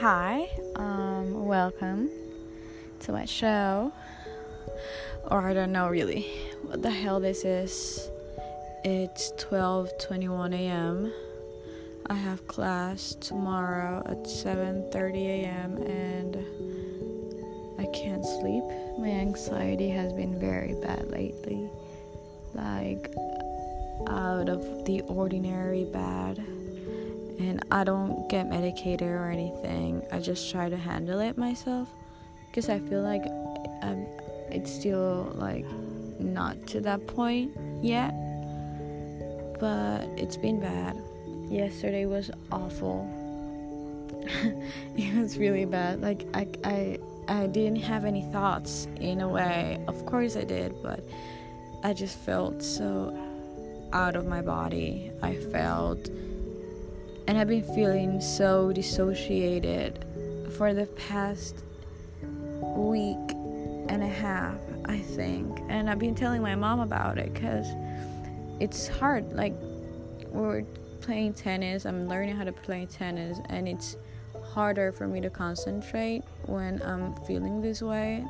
Hi, welcome to my show, or I don't know really what the hell this is. It's 12:21 a.m. I have class tomorrow at 7:30 a.m. and I can't sleep. My anxiety has been very bad lately, like out of the ordinary bad. And I don't get medicated or anything. I just try to handle it myself, because I feel like it's still like not to that point yet. But it's been bad. Yesterday was awful. It was really bad. Like I didn't have any thoughts in a way. Of course I did, but I just felt so out of my body. And I've been feeling so dissociated for the past week and a half, I think. And I've been telling my mom about it, because it's hard. Like, we're playing tennis. I'm learning how to play tennis. And it's harder for me to concentrate when I'm feeling this way.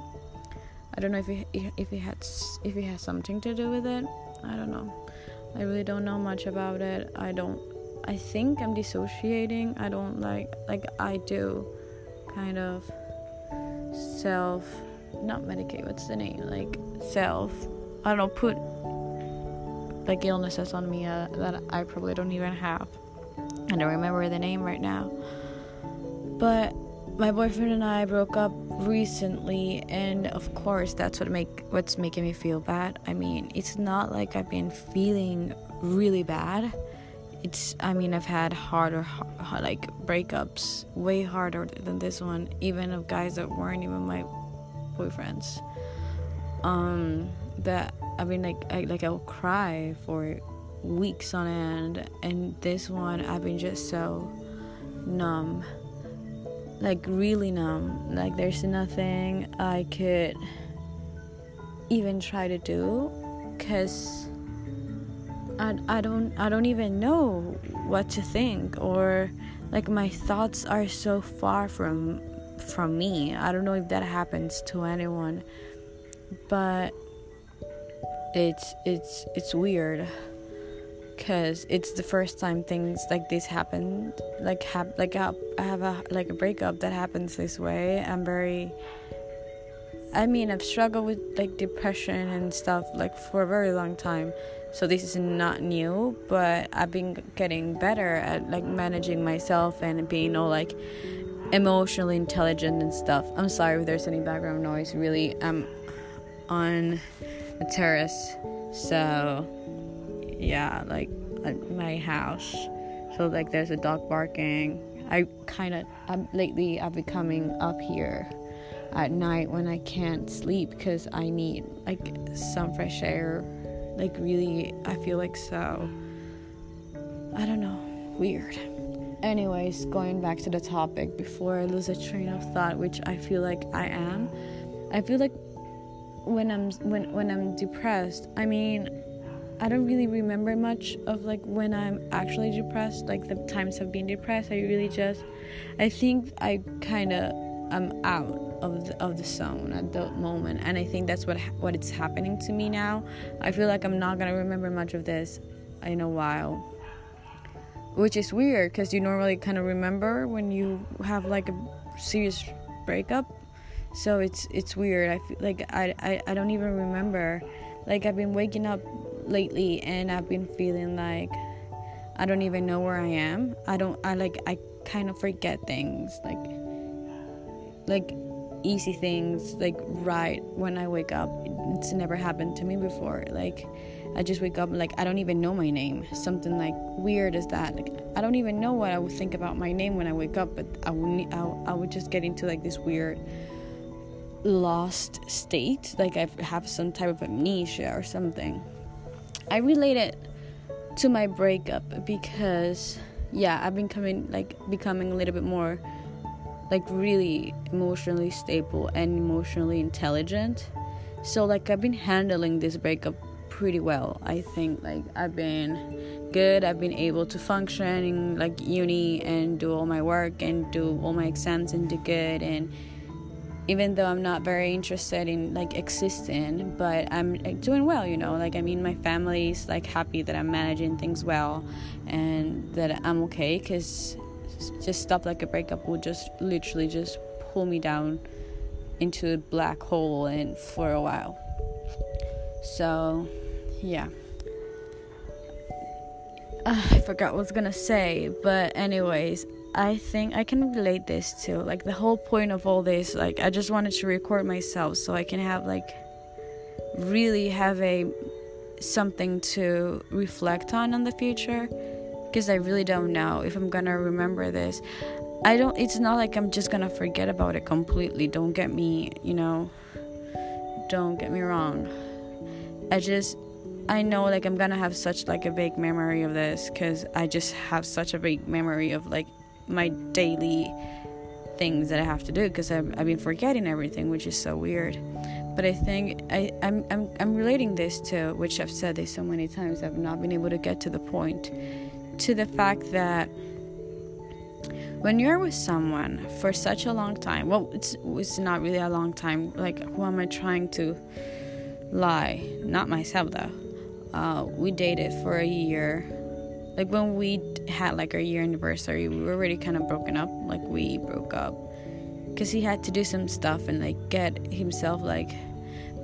I don't know if it has something to do with it. I don't know. I really don't know much about it. I think I'm dissociating. I don't like I do kind of put like illnesses on me that I probably don't even have. I don't remember the name right now. But my boyfriend and I broke up recently, and of course that's what's making me feel bad. I mean, it's not like I've been feeling really bad. I've had harder like breakups, way harder than this one, even of guys that weren't even my boyfriends. That I'll cry for weeks on end, and this one I've been just so numb, like really numb. Like there's nothing I could even try to do, because I don't even know what to think, or like my thoughts are so far from me. I don't know if that happens to anyone, but it's weird, because it's the first time things like this happened. I have a breakup that happens this way. I've struggled with like depression and stuff like for a very long time. So this is not new, but I've been getting better at like managing myself and being all like emotionally intelligent and stuff. I'm sorry if there's any background noise. Really, I'm on a terrace, so yeah, like at my house. So like there's a dog barking. Lately I've been coming up here at night when I can't sleep, because I need like some fresh air. Like really, I feel like so, I don't know, weird. Anyways, going back to the topic before I lose a train of thought, which I feel like I am. I feel like when I'm depressed, I mean, I don't really remember much of like when I'm actually depressed, like the times I've been depressed. I think I kind of am out of the zone at the moment, and I think that's what it's happening to me now. I feel like I'm not gonna remember much of this in a while, which is weird, because you normally kind of remember when you have like a serious breakup. So it's weird. I feel like I don't even remember. Like I've been waking up lately and I've been feeling like I don't even know where I am. I kind of forget things, like easy things, like right when I wake up. It's never happened to me before. Like I just wake up and like I don't even know my name, something like weird as that. Like I don't even know what I would think about my name when I wake up, but I would just get into like this weird lost state, like I have some type of amnesia or something. I relate it to my breakup, because yeah, I've been becoming a little bit more like really emotionally stable and emotionally intelligent. So like I've been handling this breakup pretty well. I think like I've been good. I've been able to function in like uni and do all my work and do all my exams and do good. And even though I'm not very interested in like existing, but I'm like doing well, you know, like I mean my family's like happy that I'm managing things well and that I'm okay, because just stuff like a breakup will just literally just pull me down into a black hole and for a while. So yeah, I forgot what I was gonna say, but anyways, I think I can relate this to like the whole point of all this. Like I just wanted to record myself so I can have like really have a something to reflect on the future, because I really don't know if I'm gonna remember this. It's not like I'm just gonna forget about it completely. Don't get me, you know, don't get me wrong. I know like I'm gonna have such like a big memory of this, because I just have such a big memory of like my daily things that I have to do, because I've been forgetting everything, which is so weird. But I think I'm relating this to, which I've said this so many times, I've not been able to get to the point, to the fact that when you're with someone for such a long time, well, it's not really a long time, like who am I trying to lie, not myself though, we dated for a year. Like when we had like our year anniversary, we were already kind of broken up. Like we broke up because he had to do some stuff and like get himself like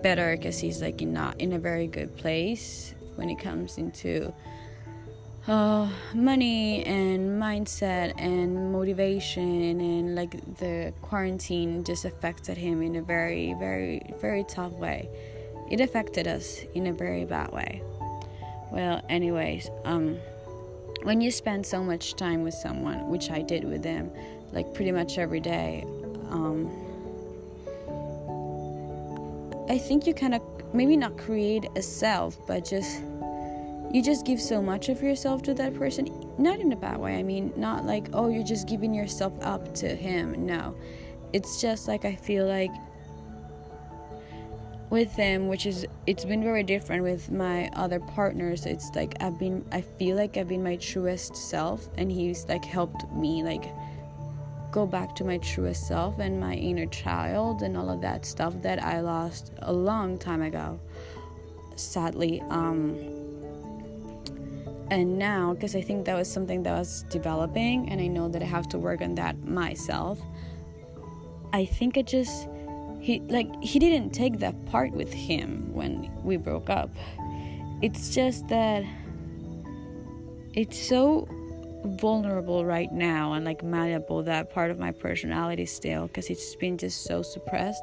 better, because he's like not in a very good place when it comes into money and mindset and motivation, and like the quarantine just affected him in a very, very, very tough way. It affected us in a very bad way. Well, anyways, when you spend so much time with someone, which I did with them, like pretty much every day, I think you kind of maybe not create a self, but you just give so much of yourself to that person. Not in a bad way, I mean, not like, oh, you're just giving yourself up to him. No, it's just like I feel like with them, it's been very different with my other partners. It's like I feel like I've been my truest self, and he's like helped me like go back to my truest self and my inner child and all of that stuff that I lost a long time ago, sadly. And now, because I think that was something that was developing, and I know that I have to work on that myself. I think I just he didn't take that part with him when we broke up. It's just that it's so vulnerable right now and like malleable, that part of my personality still, because it's been just so suppressed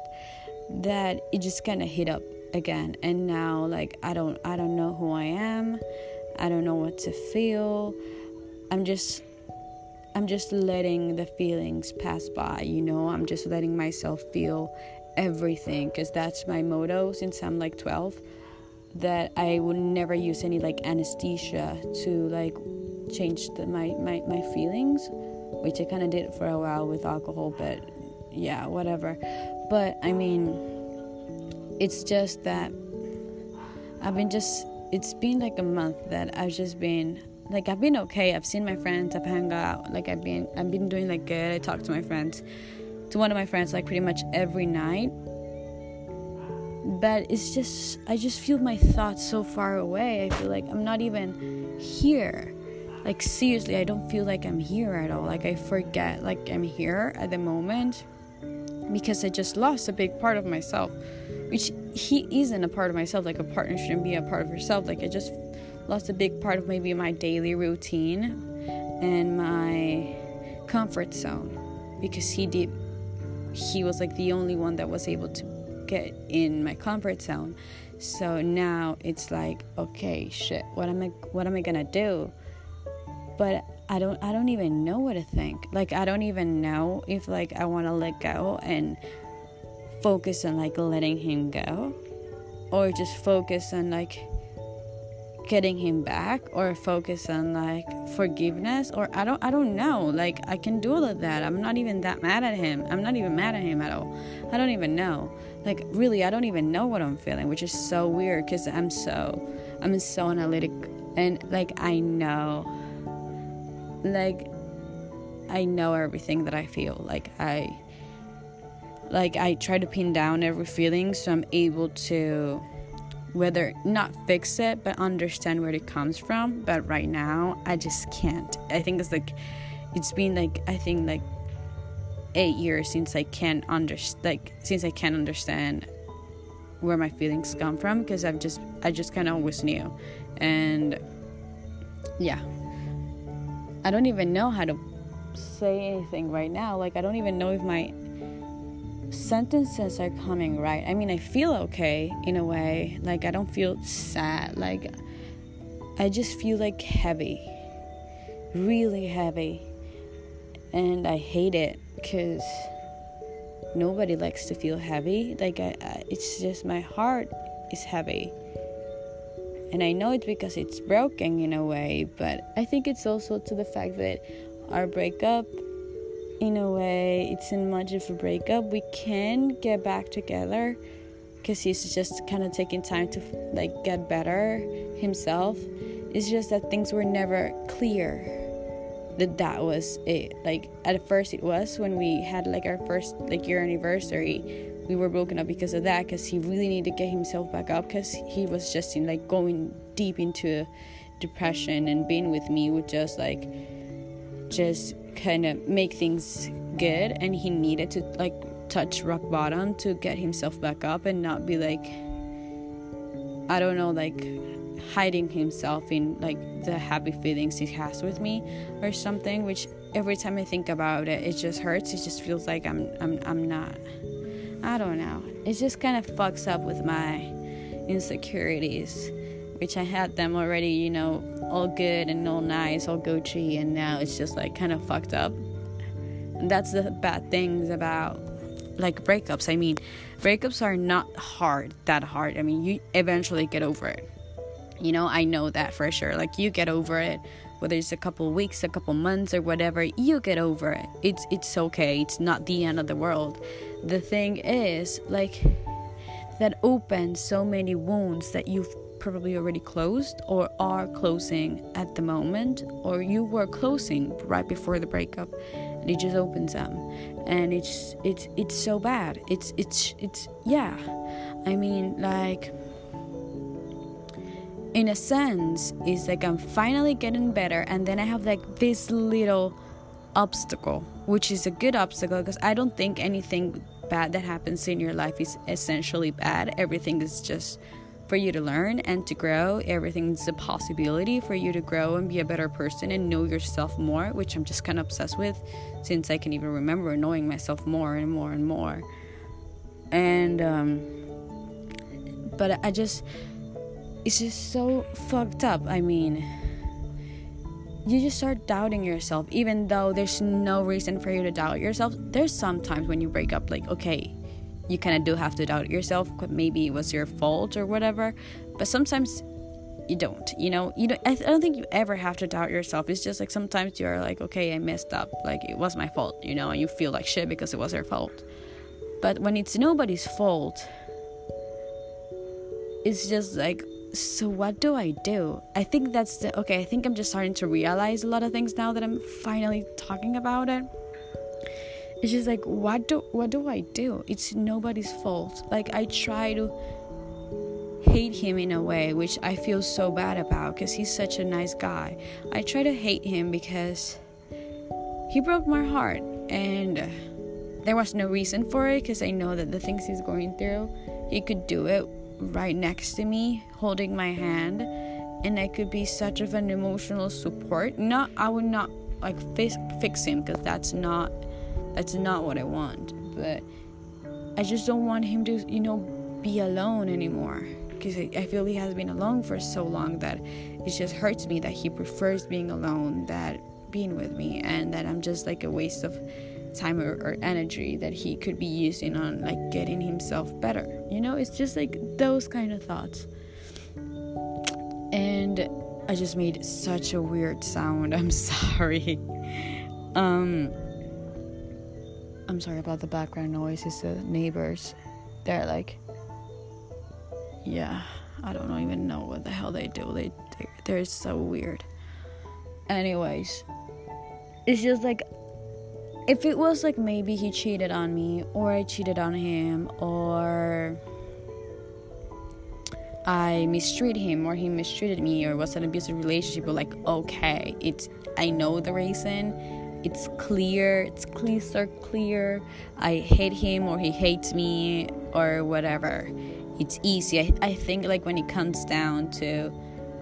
that it just kind of hit up again. And now like I don't know who I am. I don't know what to feel. I'm just letting the feelings pass by, you know. I'm just letting myself feel everything, because that's my motto since I'm like 12, that I would never use any like anesthesia to like change my feelings, which I kind of did for a while with alcohol, but yeah, whatever. But I mean, it's just that it's been like a month that I've just been like, I've been okay. I've seen my friends, I've hung out, like I've been doing like good. I talked to one of my friends like pretty much every night. But it's just, I just feel my thoughts so far away. I feel like I'm not even here. Like seriously, I don't feel like I'm here at all. Like I forget like I'm here at the moment, because I just lost a big part of myself, which he isn't a part of myself. Like a partner shouldn't be a part of yourself. Like I just lost a big part of maybe my daily routine and my comfort zone, because he was like the only one that was able to get in my comfort zone. So now it's like, okay, shit, what am I gonna do? But I don't even know what to think. Like I don't even know if like I want to let go and focus on like letting him go, or just focus on like getting him back, or focus on like forgiveness, or I don't know. Like I can do all of that. I'm not even that mad at him. I'm not even mad at him at all. I don't even know. Like really, I don't even know what I'm feeling, which is so weird, because I'm so I'm so analytic, and I know everything that I feel. I try to pin down every feeling, so I'm able to, whether not fix it, but understand where it comes from. But right now, I just can't. I think it's been 8 years since I can't understand where my feelings come from, because I just kind of always knew, and yeah, I don't even know how to say anything right now. I don't even know if my sentences are coming right. I mean, I feel okay in a way. I don't feel sad. I just feel heavy, really heavy, and I hate it, because nobody likes to feel heavy. It's just my heart is heavy, and I know it's because it's broken in a way, but I think it's also to the fact that our breakup, in a way, it's not much of a breakup. We can get back together, because he's just kind of taking time to get better himself. It's just that things were never clear that was it. At first it was, when we had our first year anniversary, we were broken up because of that, because he really needed to get himself back up, because he was just in going deep into depression, and being with me would just kind of make things good, and he needed to touch rock bottom to get himself back up, and not be hiding himself in the happy feelings he has with me or something. Which every time I think about it, it just hurts. It just feels like I'm not, I don't know, it just kind of fucks up with my insecurities, which I had them already, all good and all nice, all Gucci, and now it's just kind of fucked up. And that's the bad things about breakups. I mean, breakups are not that hard. I mean, you eventually get over it. I know that for sure. You get over it, whether it's a couple weeks, a couple months, or whatever, you get over it. It's okay. It's not the end of the world. The thing is, that opens so many wounds that you've probably already closed, or are closing at the moment, or you were closing right before the breakup, and it just opens them, and it's so bad. It's yeah. I mean, in a sense, it's I'm finally getting better, and then I have this little obstacle, which is a good obstacle, because I don't think anything bad that happens in your life is essentially bad. Everything is just for you to learn and to grow. Everything's a possibility for you to grow and be a better person and know yourself more, which I'm just kind of obsessed with since I can even remember, knowing myself more and more and more. And but I just, it's just so fucked up. I mean, you just start doubting yourself, even though there's no reason for you to doubt yourself. There's sometimes when you break up, okay, you kind of do have to doubt yourself, maybe it was your fault or whatever, but sometimes you don't, I don't think you ever have to doubt yourself. It's just sometimes you're okay, I messed up, it was my fault, and you feel like shit because it was your fault. But when it's nobody's fault, it's just so what do I do? I think that's I think I'm just starting to realize a lot of things now that I'm finally talking about it. It's just what do I do? It's nobody's fault. I try to hate him in a way, which I feel so bad about, because he's such a nice guy. I try to hate him because he broke my heart, and there was no reason for it, because I know that the things he's going through, he could do it right next to me, holding my hand, and I could be such of an emotional support. I would not fix him, because that's not what I want, but I just don't want him to be alone anymore, because I feel he has been alone for so long that it just hurts me that he prefers being alone than being with me, and that I'm just a waste of time or energy that he could be using on getting himself better. It's just those kind of thoughts. And I just made such a weird sound. I'm sorry. I'm sorry about the background noise. It's the neighbors. They're yeah, I don't even know what the hell they do. They're so weird. Anyways, it's just like, if it was like maybe he cheated on me, or I cheated on him, or I mistreated him, or he mistreated me, or was an abusive relationship, but like, okay, I know the reason, it's clear, I hate him or he hates me or whatever, it's easy. I think like when it comes down to,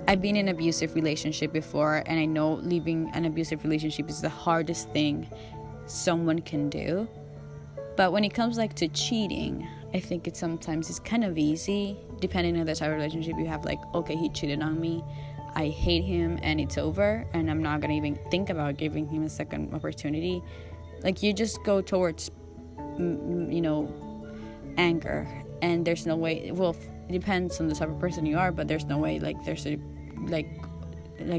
I've been in an abusive relationship before, and I know leaving an abusive relationship is the hardest thing someone can do, but when it comes like to cheating, I think it's sometimes kind of easy, depending on the type of relationship you have. Like, okay, he cheated on me, I hate him, and it's over, and I'm not gonna even think about giving him a second opportunity. Like, you just go towards, you know, anger, and there's no way. Well, it depends on the type of person you are, but there's no way. Like, there's a like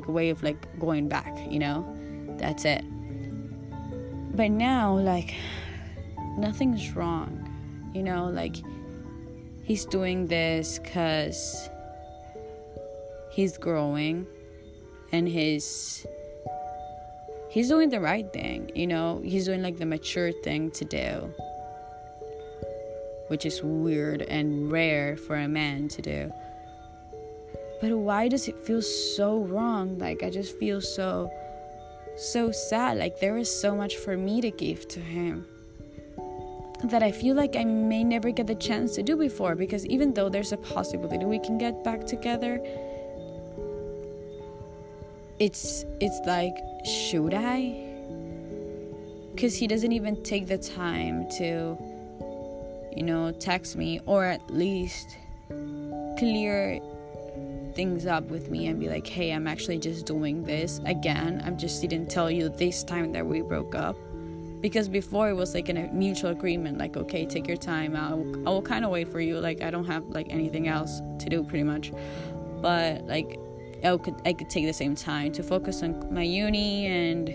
a way of like going back, you know. That's it. But now, like, nothing's wrong. You know, like, he's doing this because he's growing, and he's doing the right thing, you know. He's doing, like, the mature thing to do, which is weird and rare for a man to do. But why does it feel so wrong? Like, I just feel so sad. Like, there is so much for me to give to him that I feel like I may never get the chance to do before, because even though there's a possibility we can get back together, it's like, should I? Because he doesn't even take the time to, you know, text me, or at least clear things up with me and be like, hey, I'm actually just doing this again, I just didn't tell you this time that we broke up. Because before it was like a mutual agreement, like, okay, take your time, I will kind of wait for you, like, I don't have like anything else to do pretty much, but like I could take the same time to focus on my uni and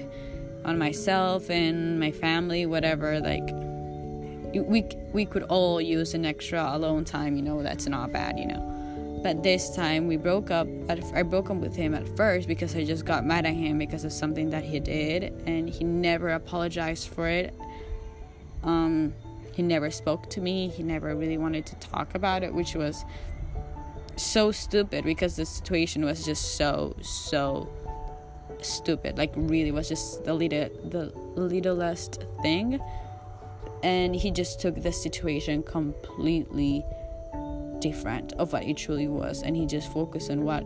on myself and my family, whatever. Like, we could all use an extra alone time, you know. That's not bad, you know. But this time we broke up. I broke up with him at first because I just got mad at him because of something that he did, and he never apologized for it. He never spoke to me. He never really wanted to talk about it, which was so stupid because the situation was just so stupid. Like, really was just the littlest thing, and he just took the situation completely different of what it truly was, and he just focused on what,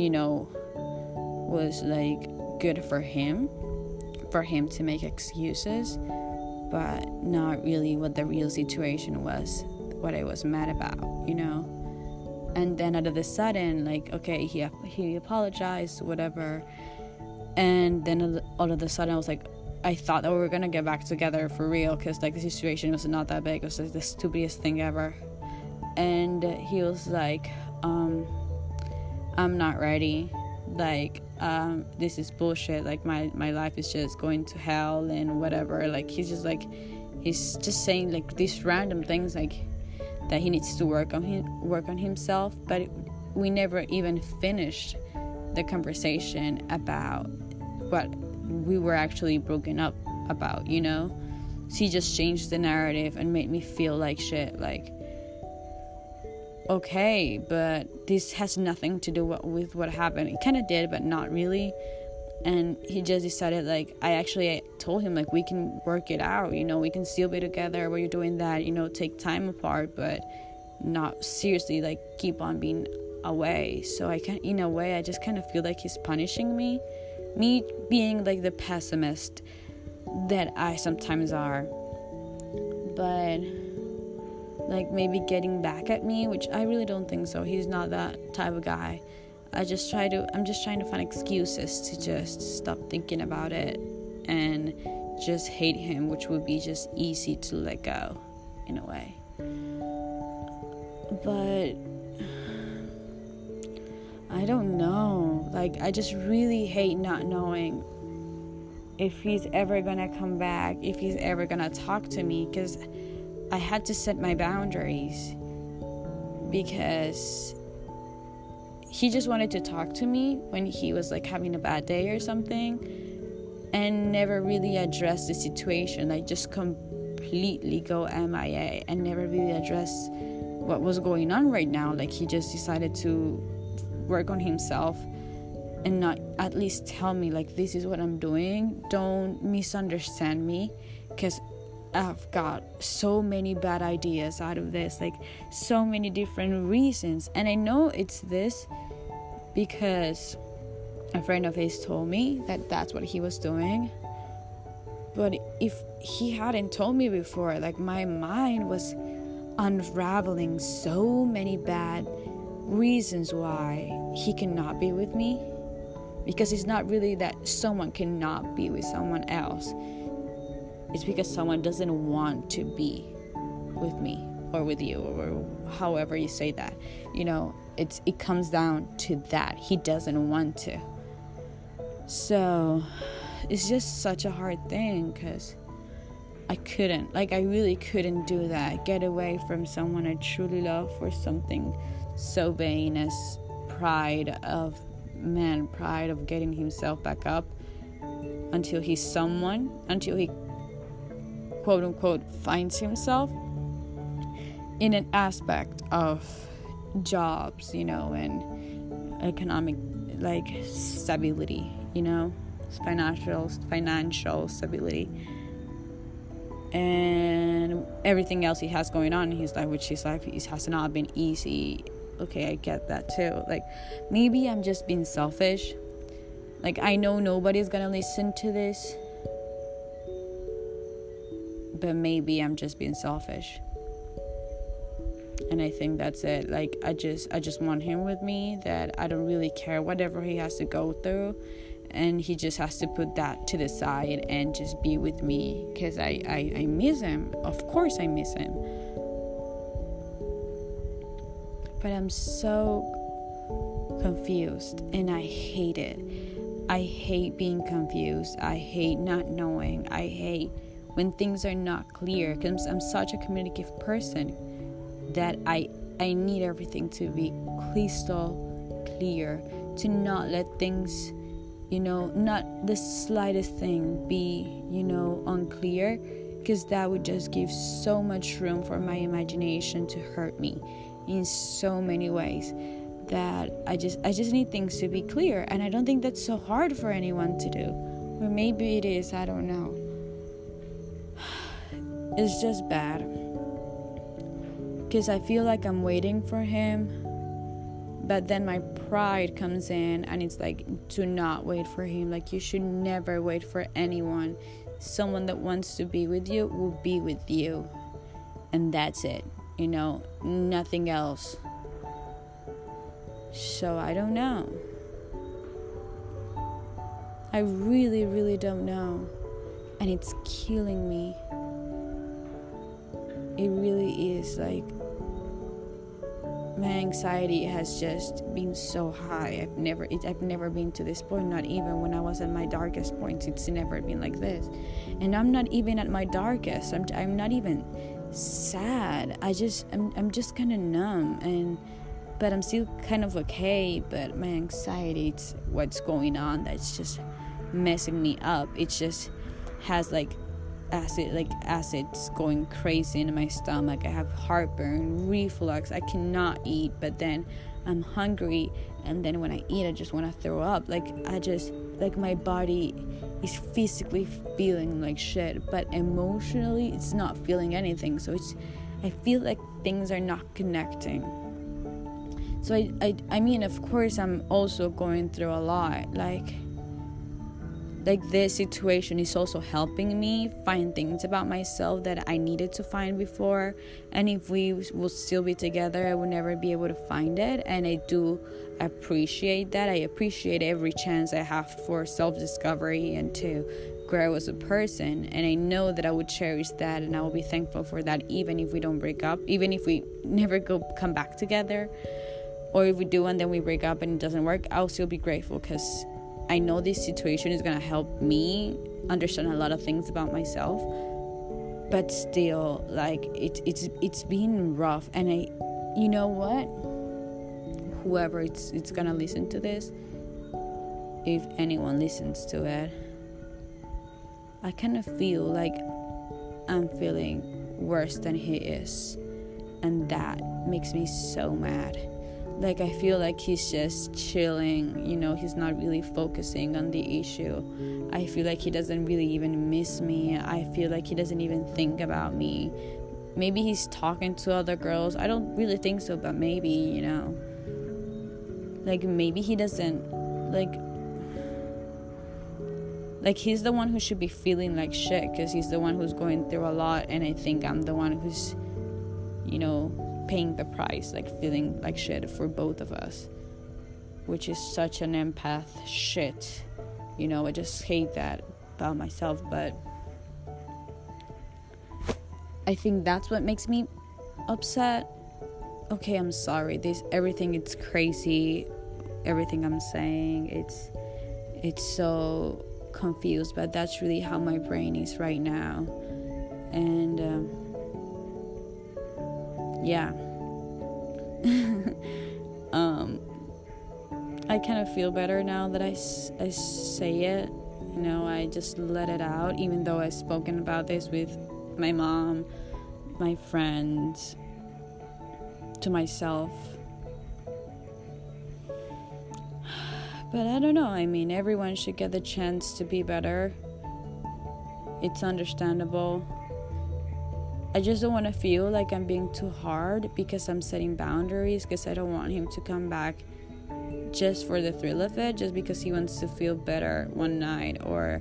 you know, was like good for him to make excuses, but not really what the real situation was, what I was mad about, you know. And then out of the sudden, like, okay, he apologized, whatever, and then all of the sudden I was like, I thought that we were gonna get back together for real, because like the situation was not that big, it was like the stupidest thing ever. And he was like, I'm not ready, like, this is bullshit, like, my life is just going to hell and whatever. Like, he's just saying like these random things, like that he needs to work on himself, but we never even finished the conversation about what we were actually broken up about, you know. So he just changed the narrative and made me feel like shit. Like, okay, but this has nothing to do with what happened. It kind of did, but not really. And he just decided, like, I told him, like, we can work it out, you know, we can still be together, but you're doing that, you know, take time apart, but not seriously, like, keep on being away. So I can't, in a way, I just kind of feel like he's punishing me being like the pessimist that I sometimes are, but like maybe getting back at me, which I really don't think so. He's not that type of guy. I'm just trying to find excuses to just stop thinking about it and just hate him, which would be just easy to let go in a way. But I don't know, like, I just really hate not knowing if he's ever gonna come back, if he's ever gonna talk to me, because I had to set my boundaries, because he just wanted to talk to me when he was like having a bad day or something, and never really addressed the situation. I just completely go MIA and never really addressed what was going on right now. Like, he just decided to work on himself and not at least tell me, like, this is what I'm doing, don't misunderstand me, because I've got so many bad ideas out of this, like so many different reasons. And I know it's this because a friend of his told me that that's what he was doing. But if he hadn't told me before, like, my mind was unraveling so many bad reasons why he cannot be with me, because it's not really that someone cannot be with someone else. It's because someone doesn't want to be with me or with you, or however you say that. You know, it comes down to that. He doesn't want to. So it's just such a hard thing, because I couldn't. Like, I really couldn't do that. Get away from someone I truly love for something so vain as pride of getting himself back up until he's someone, until he quote-unquote finds himself in an aspect of jobs, you know, and economic, like, stability, you know, financial stability, and everything else he has going on in his life, which his life has not been easy. Okay, I get that too. Like, maybe I'm just being selfish. Like, I know nobody's gonna listen to this, but maybe I'm just being selfish. And I think that's it. Like, I just want him with me, that I don't really care whatever he has to go through, and he just has to put that to the side and just be with me, because I miss him. Of course I miss him. But I'm so confused, and I hate it. I hate being confused. I hate not knowing. I hate when things are not clear, because I'm such a communicative person that I need everything to be crystal clear, to not let things, you know, not the slightest thing be, you know, unclear, because that would just give so much room for my imagination to hurt me in so many ways, that I just need things to be clear. And I don't think that's so hard for anyone to do, or maybe it is, I don't know. It's just bad, because I feel like I'm waiting for him, but then my pride comes in and it's like, do not wait for him. Like, you should never wait for anyone. Someone that wants to be with you will be with you, and that's it, you know, nothing else. So I don't know. I really, really don't know, and it's killing me. It really is. Like, my anxiety has just been so high. I've never been to this point, not even when I was at my darkest points. It's never been like this. And I'm not even at my darkest. I'm not even sad. I'm just kind of numb, but I'm still kind of okay. But my anxiety, it's what's going on that's just messing me up. It just has acid's going crazy in my stomach. I have heartburn, reflux, I cannot eat, but then I'm hungry, and then when I eat I just want to throw up. Like, my body is physically feeling like shit, but emotionally it's not feeling anything. So I feel like things are not connecting. So I mean, of course I'm also going through a lot. Like, this situation is also helping me find things about myself that I needed to find before. And if we will still be together, I would never be able to find it. And I do appreciate that. I appreciate every chance I have for self-discovery and to grow as a person. And I know that I would cherish that, and I will be thankful for that, even if we don't break up, even if we never come back together. Or if we do and then we break up and it doesn't work, I'll still be grateful, because I know this situation is going to help me understand a lot of things about myself. But still, like, it's been rough. And you know what? whoever it's gonna listen to this, if anyone listens to it, I kind of feel like I'm feeling worse than he is, and that makes me so mad. Like, I feel like he's just chilling, you know, he's not really focusing on the issue. I feel like he doesn't really even miss me. I feel like he doesn't even think about me. Maybe he's talking to other girls. I don't really think so, but maybe, you know. Like, maybe he doesn't, like he's the one who should be feeling like shit, because he's the one who's going through a lot, and I think I'm the one who's, you know, paying the price, like feeling like shit for both of us, which is such an empath shit, you know. I just hate that about myself, but I think that's what makes me upset. Okay, I'm sorry, it's crazy, everything I'm saying, it's so confused, but that's really how my brain is right now. And yeah. I kind of feel better now that I say it, you know. I just let it out, even though I've spoken about this with my mom, my friends, to myself. But I don't know, I mean, everyone should get the chance to be better. It's understandable. I just don't want to feel like I'm being too hard, because I'm setting boundaries, because I don't want him to come back just for the thrill of it, just because he wants to feel better one night or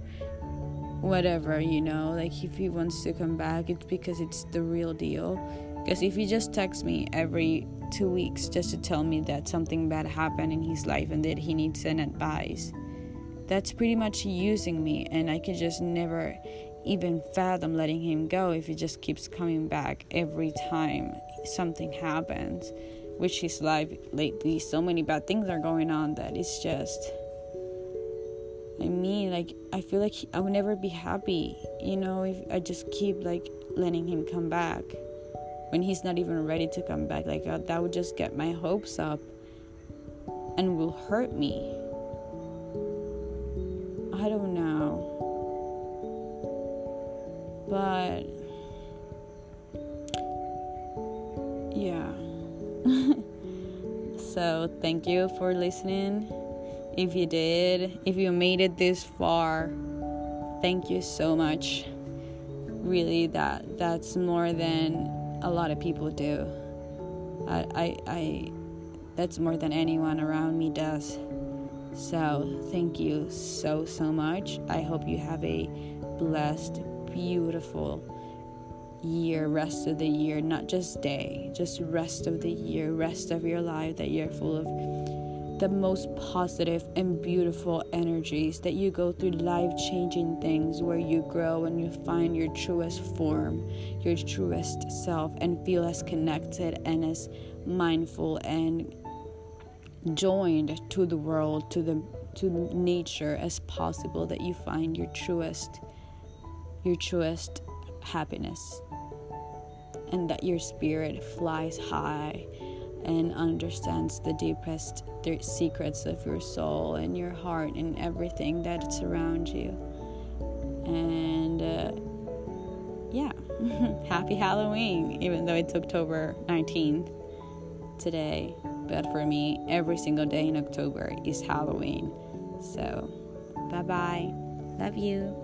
whatever, you know. Like, if he wants to come back, it's because it's the real deal. Because if he just texts me every 2 weeks just to tell me that something bad happened in his life and that he needs an advice, that's pretty much using me, and I could just never even fathom letting him go if he just keeps coming back every time something happens, which his life lately, so many bad things are going on that it's just, I mean, like, I feel like I would never be happy, you know, if I just keep like letting him come back when he's not even ready to come back. Like, that would just get my hopes up and will hurt me. I don't know, but yeah. So thank you for listening. If you did, if you made it this far, thank you so much. Really, that's more than a lot of people do. I that's more than anyone around me does. So thank you so much. I hope you have a blessed, beautiful year, rest of the year, not just day, just rest of the year, rest of your life, that you're full of the most positive and beautiful energies, that you go through life-changing things where you grow and you find your truest form, your truest self, and feel as connected and as mindful and joined to the world, to nature as possible, that you find your truest happiness, and that your spirit flies high and understands the deepest secrets of your soul and your heart and everything that surrounds you. And yeah. Happy Halloween, even though it's October 19th today, but for me every single day in October is Halloween. So bye bye, love you.